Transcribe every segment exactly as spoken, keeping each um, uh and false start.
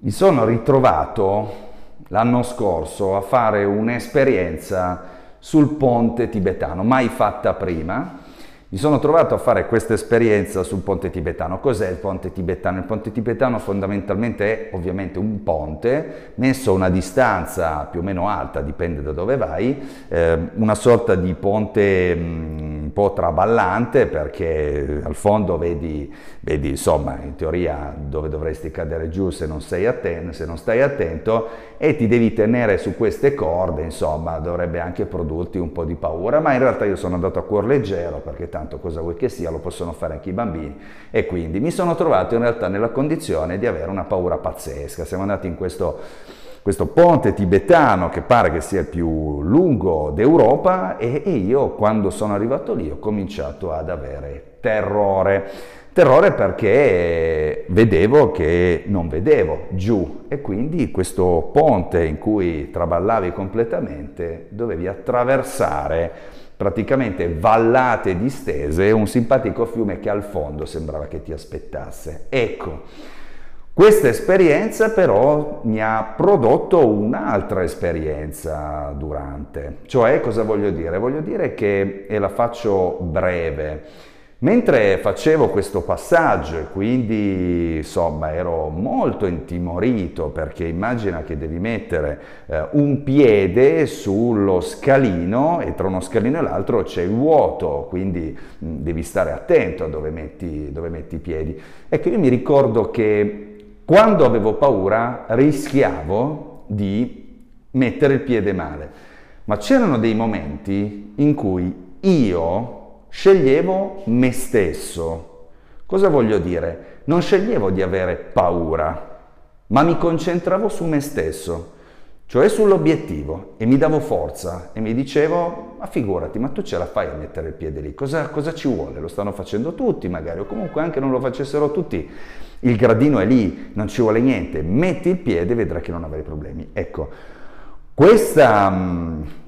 Mi sono ritrovato l'anno scorso a fare un'esperienza sul ponte tibetano, mai fatta prima. Mi sono trovato a fare questa esperienza sul ponte tibetano. Cos'è il ponte tibetano? Il ponte tibetano fondamentalmente è ovviamente un ponte messo a una distanza più o meno alta, dipende da dove vai, eh, una sorta di ponte mh, un po' traballante, perché al fondo vedi, vedi insomma in teoria dove dovresti cadere giù se non, sei atten- se non stai attento, e ti devi tenere su queste corde, insomma dovrebbe anche produrti un po' di paura, ma in realtà io sono andato a cuor leggero perché tanto cosa vuoi che sia, lo possono fare anche i bambini, e quindi mi sono trovato in realtà nella condizione di avere una paura pazzesca. Siamo andati in questo, questo ponte tibetano che pare che sia il più lungo d'Europa, e, e io quando sono arrivato lì ho cominciato ad avere terrore, terrore perché vedevo che non vedevo giù, e quindi questo ponte in cui traballavi completamente dovevi attraversare praticamente vallate distese, un simpatico fiume che al fondo sembrava che ti aspettasse. Ecco, questa esperienza però mi ha prodotto un'altra esperienza durante, cioè cosa voglio dire? Voglio dire che, e la faccio breve, mentre facevo questo passaggio e quindi insomma ero molto intimorito, perché immagina che devi mettere eh, un piede sullo scalino e tra uno scalino e l'altro c'è il vuoto, quindi mh, devi stare attento a dove metti, dove metti i piedi. Ecco, io mi ricordo che quando avevo paura rischiavo di mettere il piede male, ma c'erano dei momenti in cui io sceglievo me stesso. Cosa voglio dire? Non sceglievo di avere paura, ma mi concentravo su me stesso, cioè sull'obiettivo, e mi davo forza e mi dicevo: ma figurati, ma tu ce la fai a mettere il piede lì, cosa, cosa ci vuole? Lo stanno facendo tutti magari, o comunque anche non lo facessero tutti, il gradino è lì, non ci vuole niente, metti il piede e vedrai che non avrai problemi. Ecco, Questa,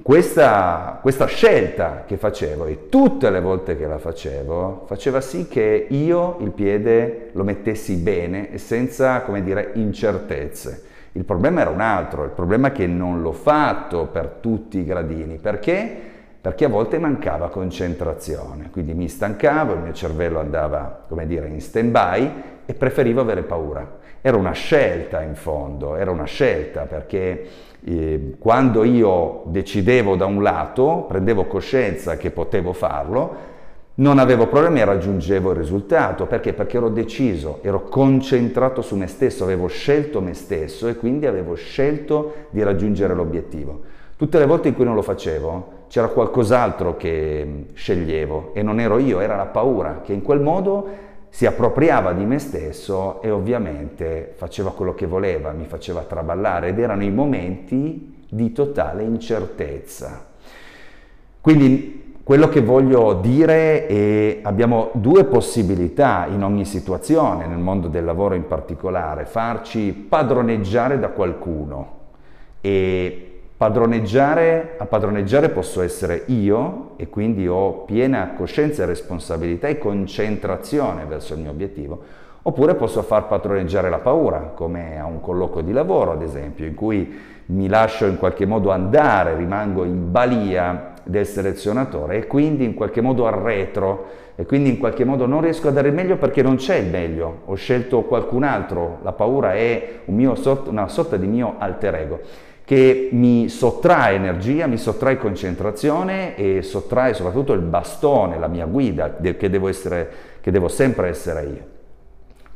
questa, questa scelta che facevo, e tutte le volte che la facevo, faceva sì che io il piede lo mettessi bene e senza, come dire, incertezze. Il problema era un altro, il problema è che non l'ho fatto per tutti i gradini. Perché? Perché a volte mancava concentrazione, quindi mi stancavo, il mio cervello andava, come dire, in stand-by e preferivo avere paura. Era una scelta in fondo, era una scelta perché quando io decidevo da un lato, prendevo coscienza che potevo farlo, non avevo problemi e raggiungevo il risultato. Perché? Perché ero deciso, ero concentrato su me stesso, avevo scelto me stesso e quindi avevo scelto di raggiungere l'obiettivo. Tutte le volte in cui non lo facevo, c'era qualcos'altro che sceglievo e non ero io, era la paura che in quel modo si appropriava di me stesso e ovviamente faceva quello che voleva, mi faceva traballare, ed erano i momenti di totale incertezza. Quindi quello che voglio dire è che abbiamo due possibilità in ogni situazione, nel mondo del lavoro in particolare: farci padroneggiare da qualcuno, e Padroneggiare, a padroneggiare posso essere io, e quindi ho piena coscienza e responsabilità e concentrazione verso il mio obiettivo, oppure posso far padroneggiare la paura, come a un colloquio di lavoro ad esempio, in cui mi lascio in qualche modo andare, rimango in balia del selezionatore e quindi in qualche modo arretro, e quindi in qualche modo non riesco a dare il meglio perché non c'è il meglio, ho scelto qualcun altro, la paura è un mio sort- una sorta di mio alter ego che mi sottrae energia, mi sottrae concentrazione e sottrae soprattutto il bastone, la mia guida, che devo essere, che devo sempre essere io.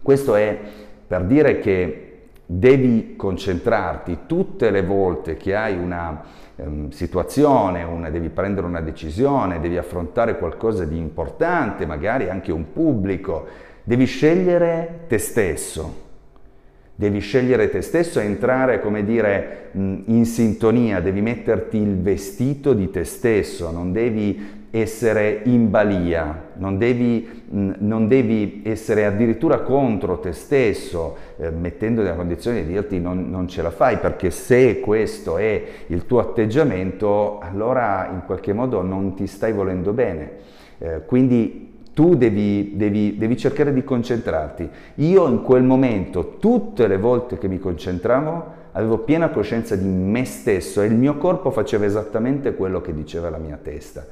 Questo è per dire che devi concentrarti tutte le volte che hai una ehm, situazione, una, devi prendere una decisione, devi affrontare qualcosa di importante, magari anche un pubblico, devi scegliere te stesso. Devi scegliere te stesso e entrare, come dire, in sintonia, devi metterti il vestito di te stesso, non devi essere in balia, non devi, non devi essere addirittura contro te stesso, eh, mettendoti nella condizione di dirti non, non ce la fai, perché se questo è il tuo atteggiamento, allora in qualche modo non ti stai volendo bene. Eh, quindi tu devi, devi, devi cercare di concentrarti. Io in quel momento, tutte le volte che mi concentravo, avevo piena coscienza di me stesso e il mio corpo faceva esattamente quello che diceva la mia testa.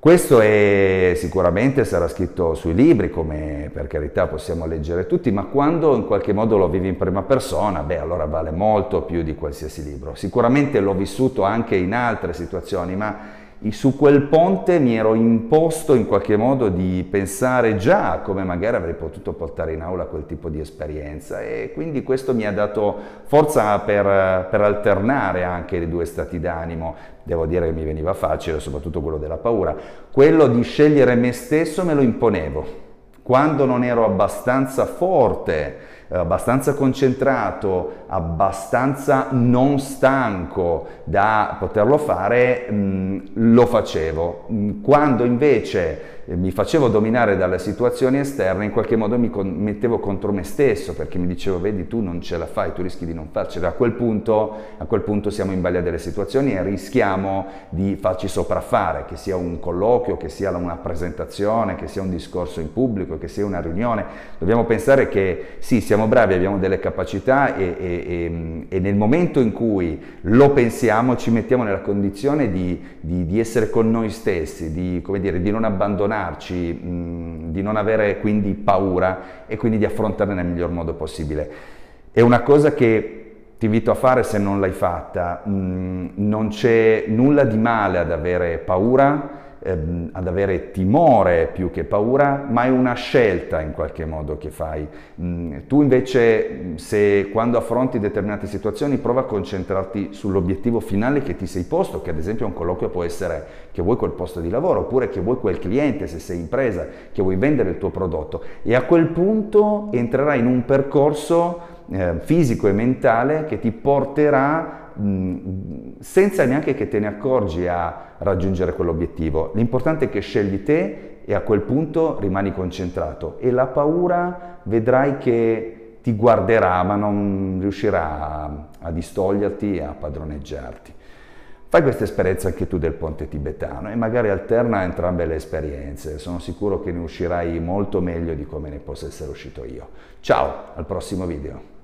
Questo è, sicuramente sarà scritto sui libri, come per carità possiamo leggere tutti, ma quando in qualche modo lo vivi in prima persona, beh, allora vale molto più di qualsiasi libro. Sicuramente l'ho vissuto anche in altre situazioni, ma su quel ponte mi ero imposto in qualche modo di pensare già a come magari avrei potuto portare in aula quel tipo di esperienza, e quindi questo mi ha dato forza per, per alternare anche i due stati d'animo. Devo dire che mi veniva facile, soprattutto quello della paura. Quello di scegliere me stesso me lo imponevo. Quando non ero abbastanza forte, abbastanza concentrato, abbastanza non stanco da poterlo fare, lo facevo. Quando invece mi facevo dominare dalle situazioni esterne, in qualche modo mi mettevo contro me stesso, perché mi dicevo, vedi, tu non ce la fai, tu rischi di non farcela. A quel punto, a quel punto siamo in balia delle situazioni e rischiamo di farci sopraffare, che sia un colloquio, che sia una presentazione, che sia un discorso in pubblico, che sia una riunione. Dobbiamo pensare che sì, siamo bravi, abbiamo delle capacità e, e, e, e nel momento in cui lo pensiamo ci mettiamo nella condizione di, di, di essere con noi stessi, di, come dire, di non abbandonarci, mh, di non avere quindi paura e quindi di affrontarne nel miglior modo possibile. È una cosa che ti invito a fare se non l'hai fatta. Mh, non c'è nulla di male ad avere paura, ad avere timore più che paura, ma è una scelta in qualche modo che fai. Tu invece, se quando affronti determinate situazioni, prova a concentrarti sull'obiettivo finale che ti sei posto, che ad esempio un colloquio può essere che vuoi quel posto di lavoro, oppure che vuoi quel cliente se sei impresa, che vuoi vendere il tuo prodotto, e a quel punto entrerai in un percorso eh, fisico e mentale che ti porterà senza neanche che te ne accorgi a raggiungere quell'obiettivo. L'importante è che scegli te e a quel punto rimani concentrato, e la paura vedrai che ti guarderà ma non riuscirà a, a distoglierti e a padroneggiarti. Fai questa esperienza anche tu del ponte tibetano e magari alterna entrambe le esperienze. Sono sicuro che ne uscirai molto meglio di come ne possa essere uscito io. Ciao, al prossimo video.